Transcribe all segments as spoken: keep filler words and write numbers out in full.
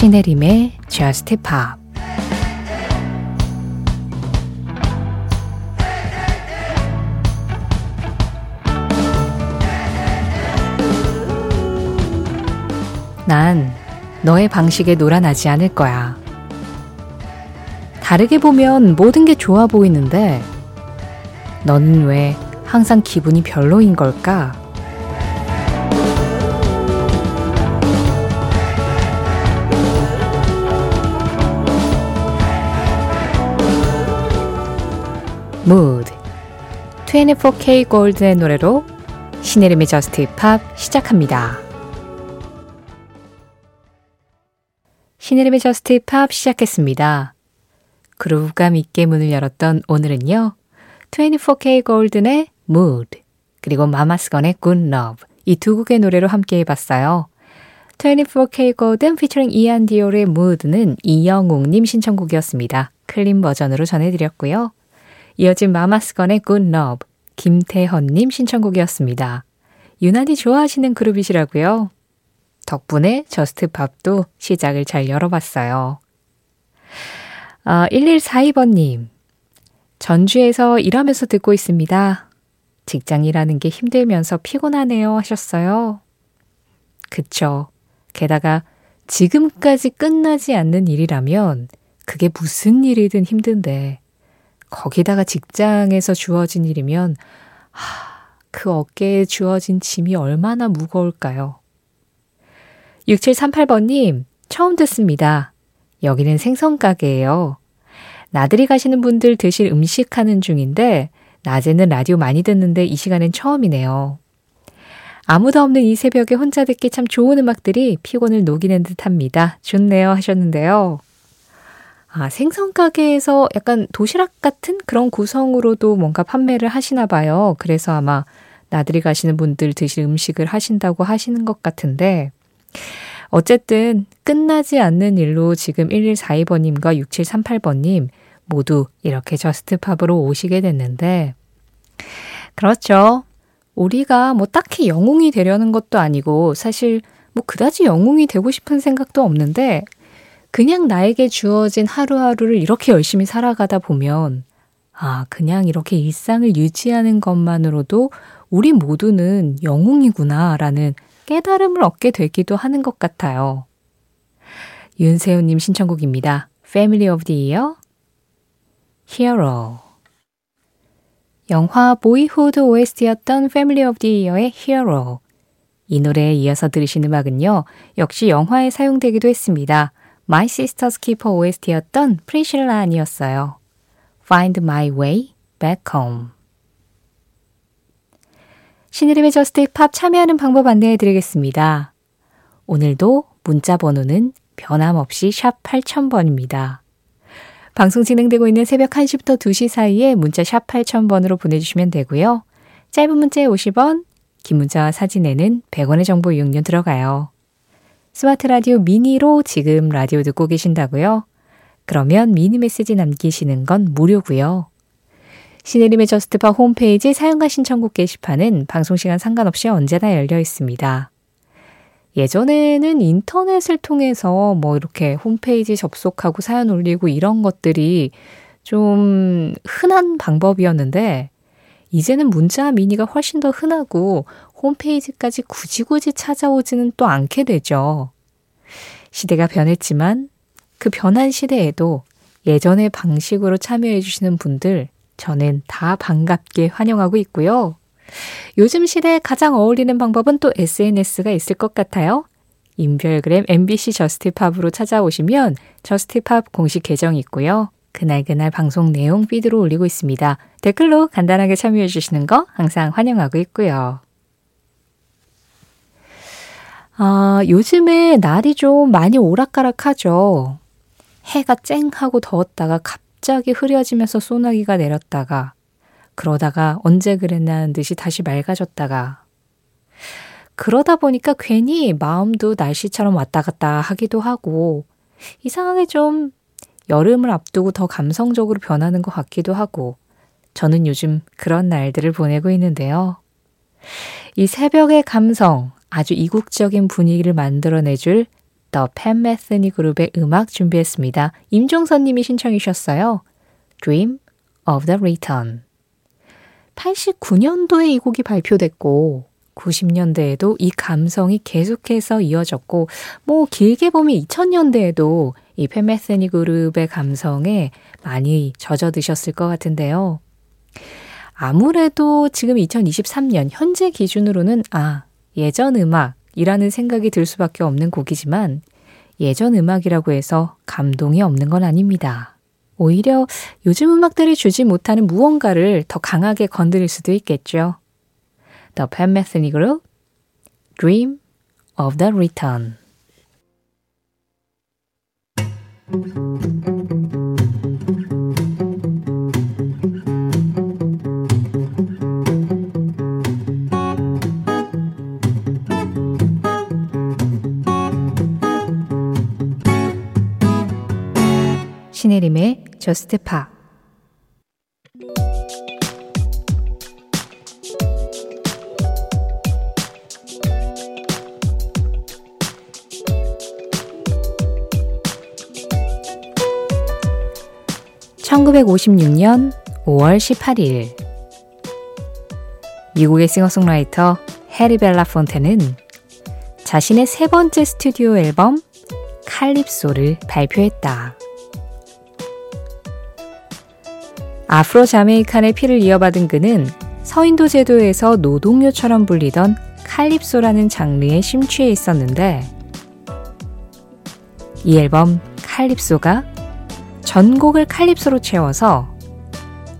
신혜림의 Just Pop. 난 너의 방식에 놀아나지 않을 거야. 다르게 보면 모든 게 좋아 보이는데 너는 왜 항상 기분이 별로인 걸까? Mood, 이십사 케이 골든의 노래로 신혜림의 저스트 힙합 시작합니다. 신혜림의 저스트 힙합 시작했습니다. 그루브감 있게 문을 열었던 오늘은요, 이십사 케이 골든의 Mood 그리고 마마스건의 Good Love, 이 두 곡의 노래로 함께 해봤어요. 이십사 케이 골든 피처링 이안 디올의 Mood는 이영웅님 신청곡이었습니다. 클린 버전으로 전해드렸고요. 이어진 마마스건의 Good Love, 김태헌님 신청곡이었습니다. 유난히 좋아하시는 그룹이시라고요. 덕분에 저스트팝도 시작을 잘 열어봤어요. 아, 일일사이 번님, 전주에서 일하면서 듣고 있습니다. 직장이라는 게 힘들면서 피곤하네요 하셨어요. 그쵸. 게다가 지금까지 끝나지 않는 일이라면 그게 무슨 일이든 힘든데 거기다가 직장에서 주어진 일이면 하, 그 어깨에 주어진 짐이 얼마나 무거울까요? 육칠삼팔 번님, 처음 듣습니다. 여기는 생선가게예요. 나들이 가시는 분들 드실 음식 하는 중인데 낮에는 라디오 많이 듣는데 이 시간엔 처음이네요. 아무도 없는 이 새벽에 혼자 듣기 참 좋은 음악들이 피곤을 녹이는 듯합니다. 좋네요 하셨는데요. 아, 생선가게에서 약간 도시락 같은 그런 구성으로도 뭔가 판매를 하시나 봐요. 그래서 아마 나들이 가시는 분들 드실 음식을 하신다고 하시는 것 같은데, 어쨌든 끝나지 않는 일로 지금 일일사이 번님과 육칠삼팔 번님 모두 이렇게 저스트팝으로 오시게 됐는데, 그렇죠. 우리가 뭐 딱히 영웅이 되려는 것도 아니고 사실 뭐 그다지 영웅이 되고 싶은 생각도 없는데 그냥 나에게 주어진 하루하루를 이렇게 열심히 살아가다 보면, 아, 그냥 이렇게 일상을 유지하는 것만으로도 우리 모두는 영웅이구나라는 깨달음을 얻게 되기도 하는 것 같아요. 윤세훈님 신청곡입니다. Family of the Year, Hero. 영화 보이후드 오에스티였던 Family of the Year의 Hero. 이 노래에 이어서 들으신 음악은요, 역시 영화에 사용되기도 했습니다. My Sister's Keeper 오에스티였던 프리실라 안이었어요. Find My Way Back Home. 신혜림의 저스트 힙합 참여하는 방법 안내해드리겠습니다. 오늘도 문자 번호는 변함없이 샵 팔천 번입니다. 방송 진행되고 있는 새벽 한 시부터 두 시 사이에 문자 샵 팔천 번으로 보내주시면 되고요. 짧은 문자에 오십 원, 긴 문자와 사진에는 백 원의 정보 이용료 들어가요. 스마트 라디오 미니로 지금 라디오 듣고 계신다고요? 그러면 미니 메시지 남기시는 건 무료고요. 신혜림의 저스트팝 홈페이지 사연과 신청곡 게시판은 방송시간 상관없이 언제나 열려 있습니다. 예전에는 인터넷을 통해서 뭐 이렇게 홈페이지 접속하고 사연 올리고 이런 것들이 좀 흔한 방법이었는데, 이제는 문자 미니가 훨씬 더 흔하고 홈페이지까지 굳이 굳이 찾아오지는 또 않게 되죠. 시대가 변했지만 그 변한 시대에도 예전의 방식으로 참여해주시는 분들 저는 다 반갑게 환영하고 있고요. 요즘 시대에 가장 어울리는 방법은 또 에스엔에스가 있을 것 같아요. 인별그램 엠비씨 저스트팝으로 찾아오시면 저스트팝 공식 계정이 있고요. 그날그날 방송 내용 피드로 올리고 있습니다. 댓글로 간단하게 참여해주시는 거 항상 환영하고 있고요. 아, 요즘에 날이 좀 많이 오락가락하죠. 해가 쨍하고 더웠다가 갑자기 흐려지면서 소나기가 내렸다가, 그러다가 언제 그랬나는 듯이 다시 맑아졌다가, 그러다 보니까 괜히 마음도 날씨처럼 왔다 갔다 하기도 하고, 이상하게 좀 여름을 앞두고 더 감성적으로 변하는 것 같기도 하고, 저는 요즘 그런 날들을 보내고 있는데요. 이 새벽의 감성, 아주 이국적인 분위기를 만들어내줄 The Pat Metheny 그룹의 음악 준비했습니다. 임종선님이 신청해 주셨어요. Dream of the Return. 팔십구 년도에 이 곡이 발표됐고 구십 년대에도 이 감성이 계속해서 이어졌고 뭐 길게 보면 이천 년대에도 이 팻 메세니 그룹의 감성에 많이 젖어드셨을 것 같은데요. 아무래도 지금 이천이십삼 년 현재 기준으로는 아 예전 음악이라는 생각이 들 수밖에 없는 곡이지만 예전 음악이라고 해서 감동이 없는 건 아닙니다. 오히려 요즘 음악들이 주지 못하는 무언가를 더 강하게 건드릴 수도 있겠죠. The Pat Metheny Group, Dream of the Return. 신혜림의 저스트 팝. 천구백오십육 년 오월 십팔일 미국의 싱어송라이터 해리 벨라폰테는 자신의 세 번째 스튜디오 앨범 칼립소를 발표했다. 아프로 자메이칸의 피를 이어받은 그는 서인도 제도에서 노동요처럼 불리던 칼립소라는 장르에 심취해 있었는데 이 앨범 칼립소가 전곡을 칼립소로 채워서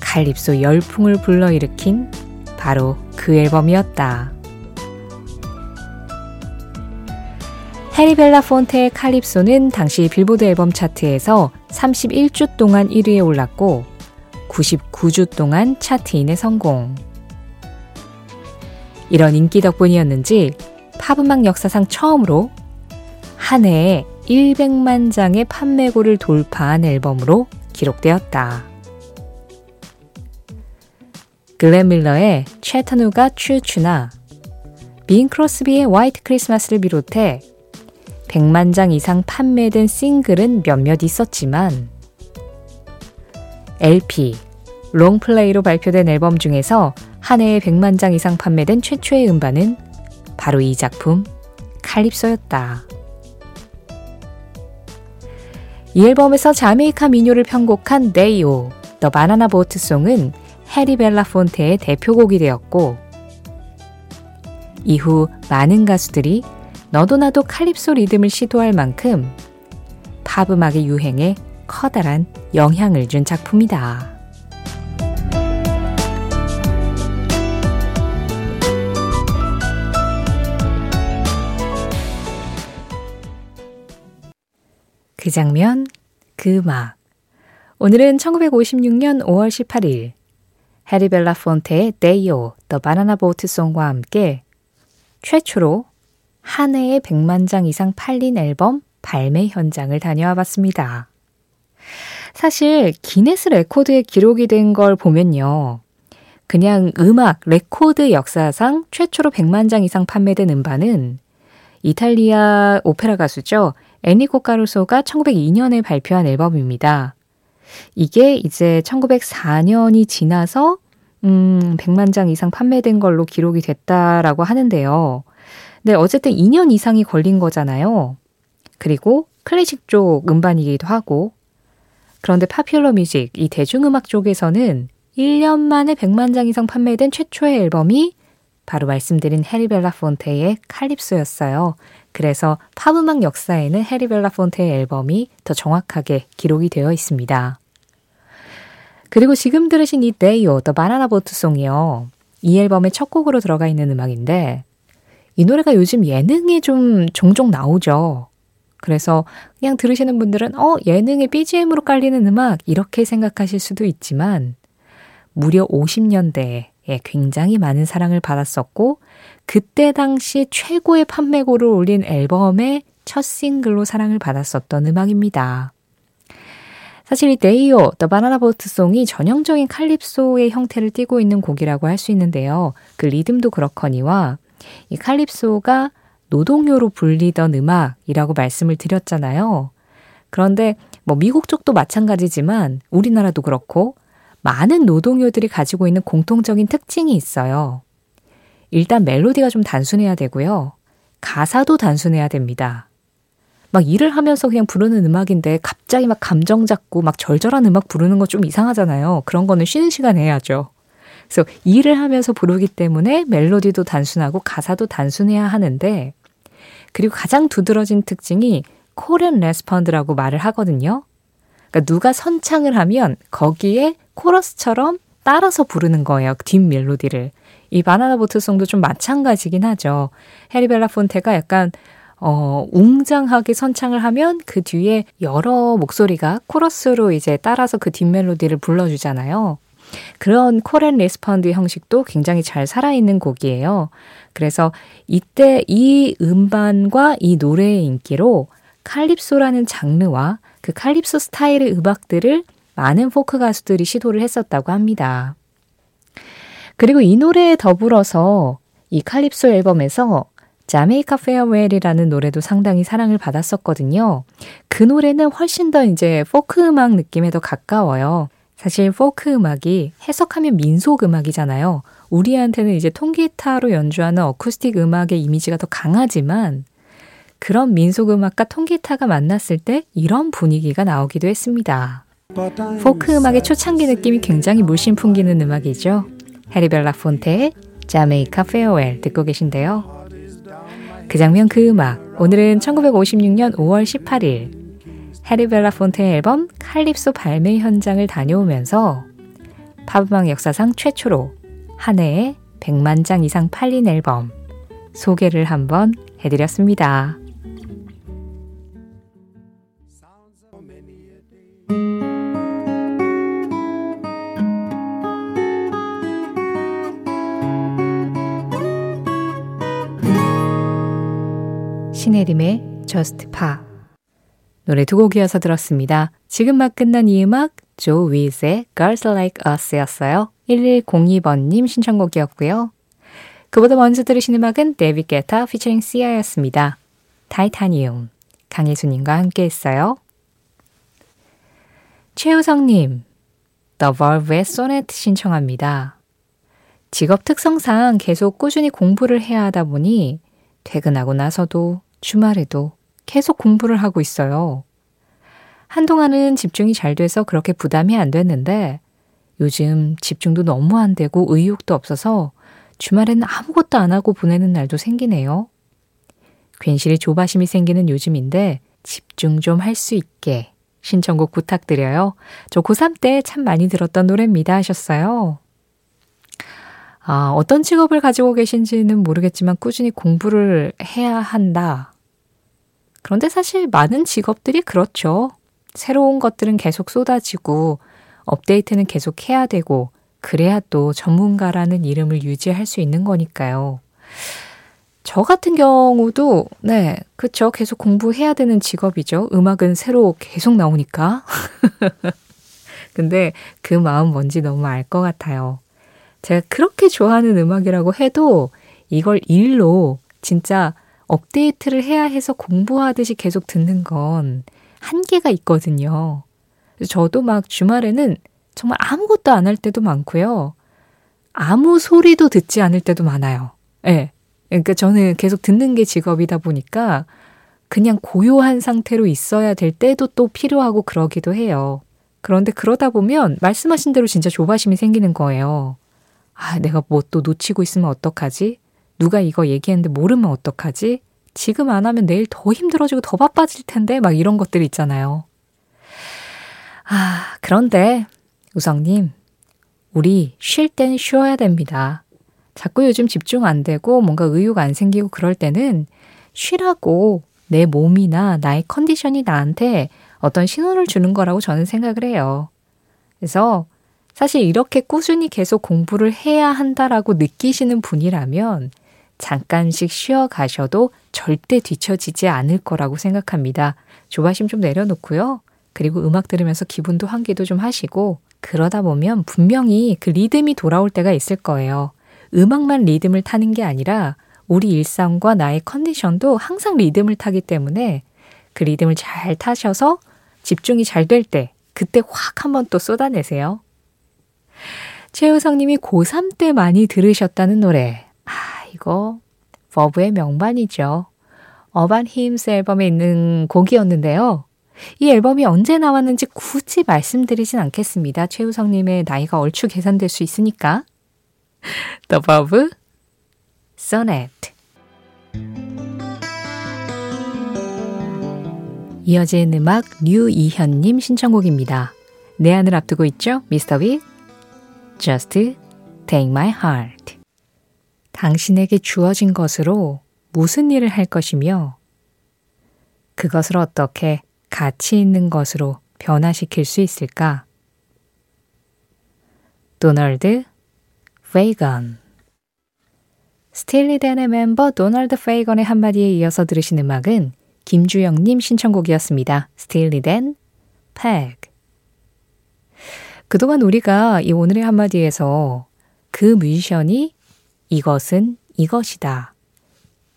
칼립소 열풍을 불러일으킨 바로 그 앨범이었다. 해리 벨라폰테의 칼립소는 당시 빌보드 앨범 차트에서 삼십일 주 동안 일 위에 올랐고 구십구 주 동안 차트인에 성공. 이런 인기 덕분이었는지 팝음악 역사상 처음으로 한 해에 백만 장의 판매고를 돌파한 앨범으로 기록되었다. 글렌 밀러의 채터누가 추추나 빈 크로스비의 화이트 크리스마스를 비롯해 백만 장 이상 판매된 싱글은 몇몇 있었지만 엘피, 롱플레이로 발표된 앨범 중에서 한 해에 백만 장 이상 판매된 최초의 음반은 바로 이 작품 칼립소였다. 이 앨범에서 자메이카 민요를 편곡한 네이오, 더 바나나 보트송은 해리 벨라폰테의 대표곡이 되었고 이후 많은 가수들이 너도나도 칼립소 리듬을 시도할 만큼 팝음악의 유행에 커다란 영향을 준 작품이다. 그 장면, 그 음악. 오늘은 천구백오십육 년 오월 십팔일 해리 벨라폰테의 데이오, 더 바나나 보트송과 함께 최초로 한 해에 백만 장 이상 팔린 앨범 발매 현장을 다녀와 봤습니다. 사실 기네스 레코드에 기록이 된 걸 보면요. 그냥 음악, 레코드 역사상 최초로 백만 장 이상 판매된 음반은 이탈리아 오페라 가수죠. 엔리코 까르소가 천구백이 년에 발표한 앨범입니다. 이게 이제 천구백사 년이 지나서 음, 백만 장 이상 판매된 걸로 기록이 됐다라고 하는데요. 근데 어쨌든 이 년 이상이 걸린 거잖아요. 그리고 클래식 쪽 음반이기도 하고 그런데 파퓰러 뮤직, 이 대중음악 쪽에서는 일 년 만에 백만 장 이상 판매된 최초의 앨범이 바로 말씀드린 해리 벨라폰테의 칼립소였어요. 그래서 팝음악 역사에는 해리 벨라폰테의 앨범이 더 정확하게 기록이 되어 있습니다. 그리고 지금 들으신 이 데이오, 더 바나나 보트송이요. 이 앨범의 첫 곡으로 들어가 있는 음악인데 이 노래가 요즘 예능에 좀 종종 나오죠. 그래서 그냥 들으시는 분들은 어 예능의 비지엠으로 깔리는 음악 이렇게 생각하실 수도 있지만 무려 오십 년대에 예, 굉장히 많은 사랑을 받았었고 그때 당시 최고의 판매고를 올린 앨범의 첫 싱글로 사랑을 받았었던 음악입니다. 사실 이 데이오, 더 바나나 보트송이 전형적인 칼립소의 형태를 띠고 있는 곡이라고 할 수 있는데요. 그 리듬도 그렇거니와 이 칼립소가 노동요로 불리던 음악이라고 말씀을 드렸잖아요. 그런데 뭐 미국 쪽도 마찬가지지만 우리나라도 그렇고 많은 노동요들이 가지고 있는 공통적인 특징이 있어요. 일단 멜로디가 좀 단순해야 되고요. 가사도 단순해야 됩니다. 막 일을 하면서 그냥 부르는 음악인데 갑자기 막 감정 잡고 막 절절한 음악 부르는 거 좀 이상하잖아요. 그런 거는 쉬는 시간에 해야죠. 그래서 일을 하면서 부르기 때문에 멜로디도 단순하고 가사도 단순해야 하는데, 그리고 가장 두드러진 특징이 콜앤 레스펀드라고 말을 하거든요. 그러니까 누가 선창을 하면 거기에 코러스처럼 따라서 부르는 거예요. 뒷 멜로디를. 이 바나나 보트송도 좀 마찬가지긴 하죠. 해리 벨라폰테가 약간 어, 웅장하게 선창을 하면 그 뒤에 여러 목소리가 코러스로 이제 따라서 그 뒷멜로디를 불러주잖아요. 그런 콜앤 레스펀드 형식도 굉장히 잘 살아있는 곡이에요. 그래서 이때 이 음반과 이 노래의 인기로 칼립소라는 장르와 그 칼립소 스타일의 음악들을 많은 포크 가수들이 시도를 했었다고 합니다. 그리고 이 노래에 더불어서 이 칼립소 앨범에서 자메이카 페어웰이라는 노래도 상당히 사랑을 받았었거든요. 그 노래는 훨씬 더 이제 포크 음악 느낌에 더 가까워요. 사실 포크 음악이 해석하면 민속 음악이잖아요. 우리한테는 이제 통기타로 연주하는 어쿠스틱 음악의 이미지가 더 강하지만 그런 민속 음악과 통기타가 만났을 때 이런 분위기가 나오기도 했습니다. 포크 음악의 초창기 느낌이 굉장히 물씬 풍기는 음악이죠. 해리 벨라폰테의 자메이카 페어웰 듣고 계신데요. 그 장면 그 음악, 오늘은 천구백오십육년 오월 십팔일 해리 벨라폰테의 앨범 칼립소 발매 현장을 다녀오면서 팝음악 역사상 최초로 한 해에 백만 장 이상 팔린 앨범 소개를 한번 해드렸습니다. 신혜림의 Just Pop 노래 두 곡 이어서 들었습니다. 지금 막 끝난 이 음악 Joe Wiz의 Girls Like Us였어요. 천백이번님 신청곡이었고요. 그보다 먼저 들으신 음악은 David Guetta 피처링 Sia였습니다. 타이타니움 강혜수님과 함께했어요. 최우성님 The Valve의 소네트 신청합니다. 직업 특성상 계속 꾸준히 공부를 해야 하다 보니 퇴근하고 나서도 주말에도 계속 공부를 하고 있어요. 한동안은 집중이 잘 돼서 그렇게 부담이 안 됐는데 요즘 집중도 너무 안 되고 의욕도 없어서 주말에는 아무것도 안 하고 보내는 날도 생기네요. 괜시리 조바심이 생기는 요즘인데 집중 좀 할 수 있게 신청곡 부탁드려요. 저 고삼 때 참 많이 들었던 노래입니다 하셨어요. 아, 어떤 직업을 가지고 계신지는 모르겠지만 꾸준히 공부를 해야 한다. 그런데 사실 많은 직업들이 그렇죠. 새로운 것들은 계속 쏟아지고 업데이트는 계속 해야 되고 그래야 또 전문가라는 이름을 유지할 수 있는 거니까요. 저 같은 경우도 네, 그렇죠. 계속 공부해야 되는 직업이죠. 음악은 새로 계속 나오니까. 근데 그 마음 뭔지 너무 알 것 같아요. 제가 그렇게 좋아하는 음악이라고 해도 이걸 일로 진짜 업데이트를 해야 해서 공부하듯이 계속 듣는 건 한계가 있거든요. 저도 막 주말에는 정말 아무것도 안 할 때도 많고요. 아무 소리도 듣지 않을 때도 많아요. 예. 네. 그러니까 저는 계속 듣는 게 직업이다 보니까 그냥 고요한 상태로 있어야 될 때도 또 필요하고 그러기도 해요. 그런데 그러다 보면 말씀하신 대로 진짜 조바심이 생기는 거예요. 아, 내가 뭐 또 놓치고 있으면 어떡하지? 누가 이거 얘기했는데 모르면 어떡하지? 지금 안 하면 내일 더 힘들어지고 더 바빠질 텐데 막 이런 것들 있잖아요. 아, 그런데 우성님, 우리 쉴 땐 쉬어야 됩니다. 자꾸 요즘 집중 안 되고 뭔가 의욕 안 생기고 그럴 때는 쉬라고 내 몸이나 나의 컨디션이 나한테 어떤 신호를 주는 거라고 저는 생각을 해요. 그래서 사실 이렇게 꾸준히 계속 공부를 해야 한다라고 느끼시는 분이라면 잠깐씩 쉬어가셔도 절대 뒤처지지 않을 거라고 생각합니다. 조바심 좀 내려놓고요. 그리고 음악 들으면서 기분도 환기도 좀 하시고 그러다 보면 분명히 그 리듬이 돌아올 때가 있을 거예요. 음악만 리듬을 타는 게 아니라 우리 일상과 나의 컨디션도 항상 리듬을 타기 때문에 그 리듬을 잘 타셔서 집중이 잘 될 때 그때 확 한번 또 쏟아내세요. 최우성님이 고삼 때 많이 들으셨다는 노래. 아, 이거 버브의 명반이죠. 어반 힘스 앨범에 있는 곡이었는데요. 이 앨범이 언제 나왔는지 굳이 말씀드리진 않겠습니다. 최우성님의 나이가 얼추 계산될 수 있으니까. The Valve, Sonnet. 이어진 음악 류이현님 신청곡입니다. 내 안을 앞두고 있죠? 미스터 빅, Just Take My Heart. 당신에게 주어진 것으로 무슨 일을 할 것이며 그것을 어떻게 가치 있는 것으로 변화시킬 수 있을까? 도널드 페이건. 스틸리 댄의 멤버 도널드 페이건의 한마디에 이어서 들으신 음악은 김주영님 신청곡이었습니다. 스틸리 댄, 팩. 그동안 우리가 이 오늘의 한마디에서 그 뮤지션이 이것은 이것이다,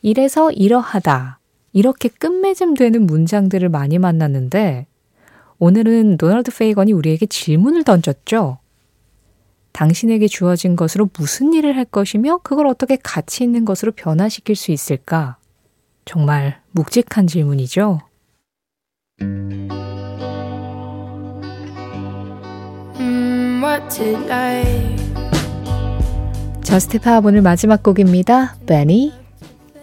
이래서 이러하다, 이렇게 끝맺음 되는 문장들을 많이 만났는데 오늘은 도널드 페이건이 우리에게 질문을 던졌죠. 당신에게 주어진 것으로 무슨 일을 할 것이며 그걸 어떻게 가치 있는 것으로 변화시킬 수 있을까? 정말 묵직한 질문이죠. 음, what did I... 저스트 팝 오늘 마지막 곡입니다. Benny,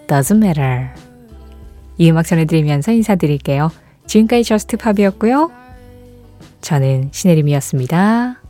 Doesn't Matter. 이 음악 전해드리면서 인사드릴게요. 지금까지 저스트 팝이었고요. 저는 신혜림이었습니다.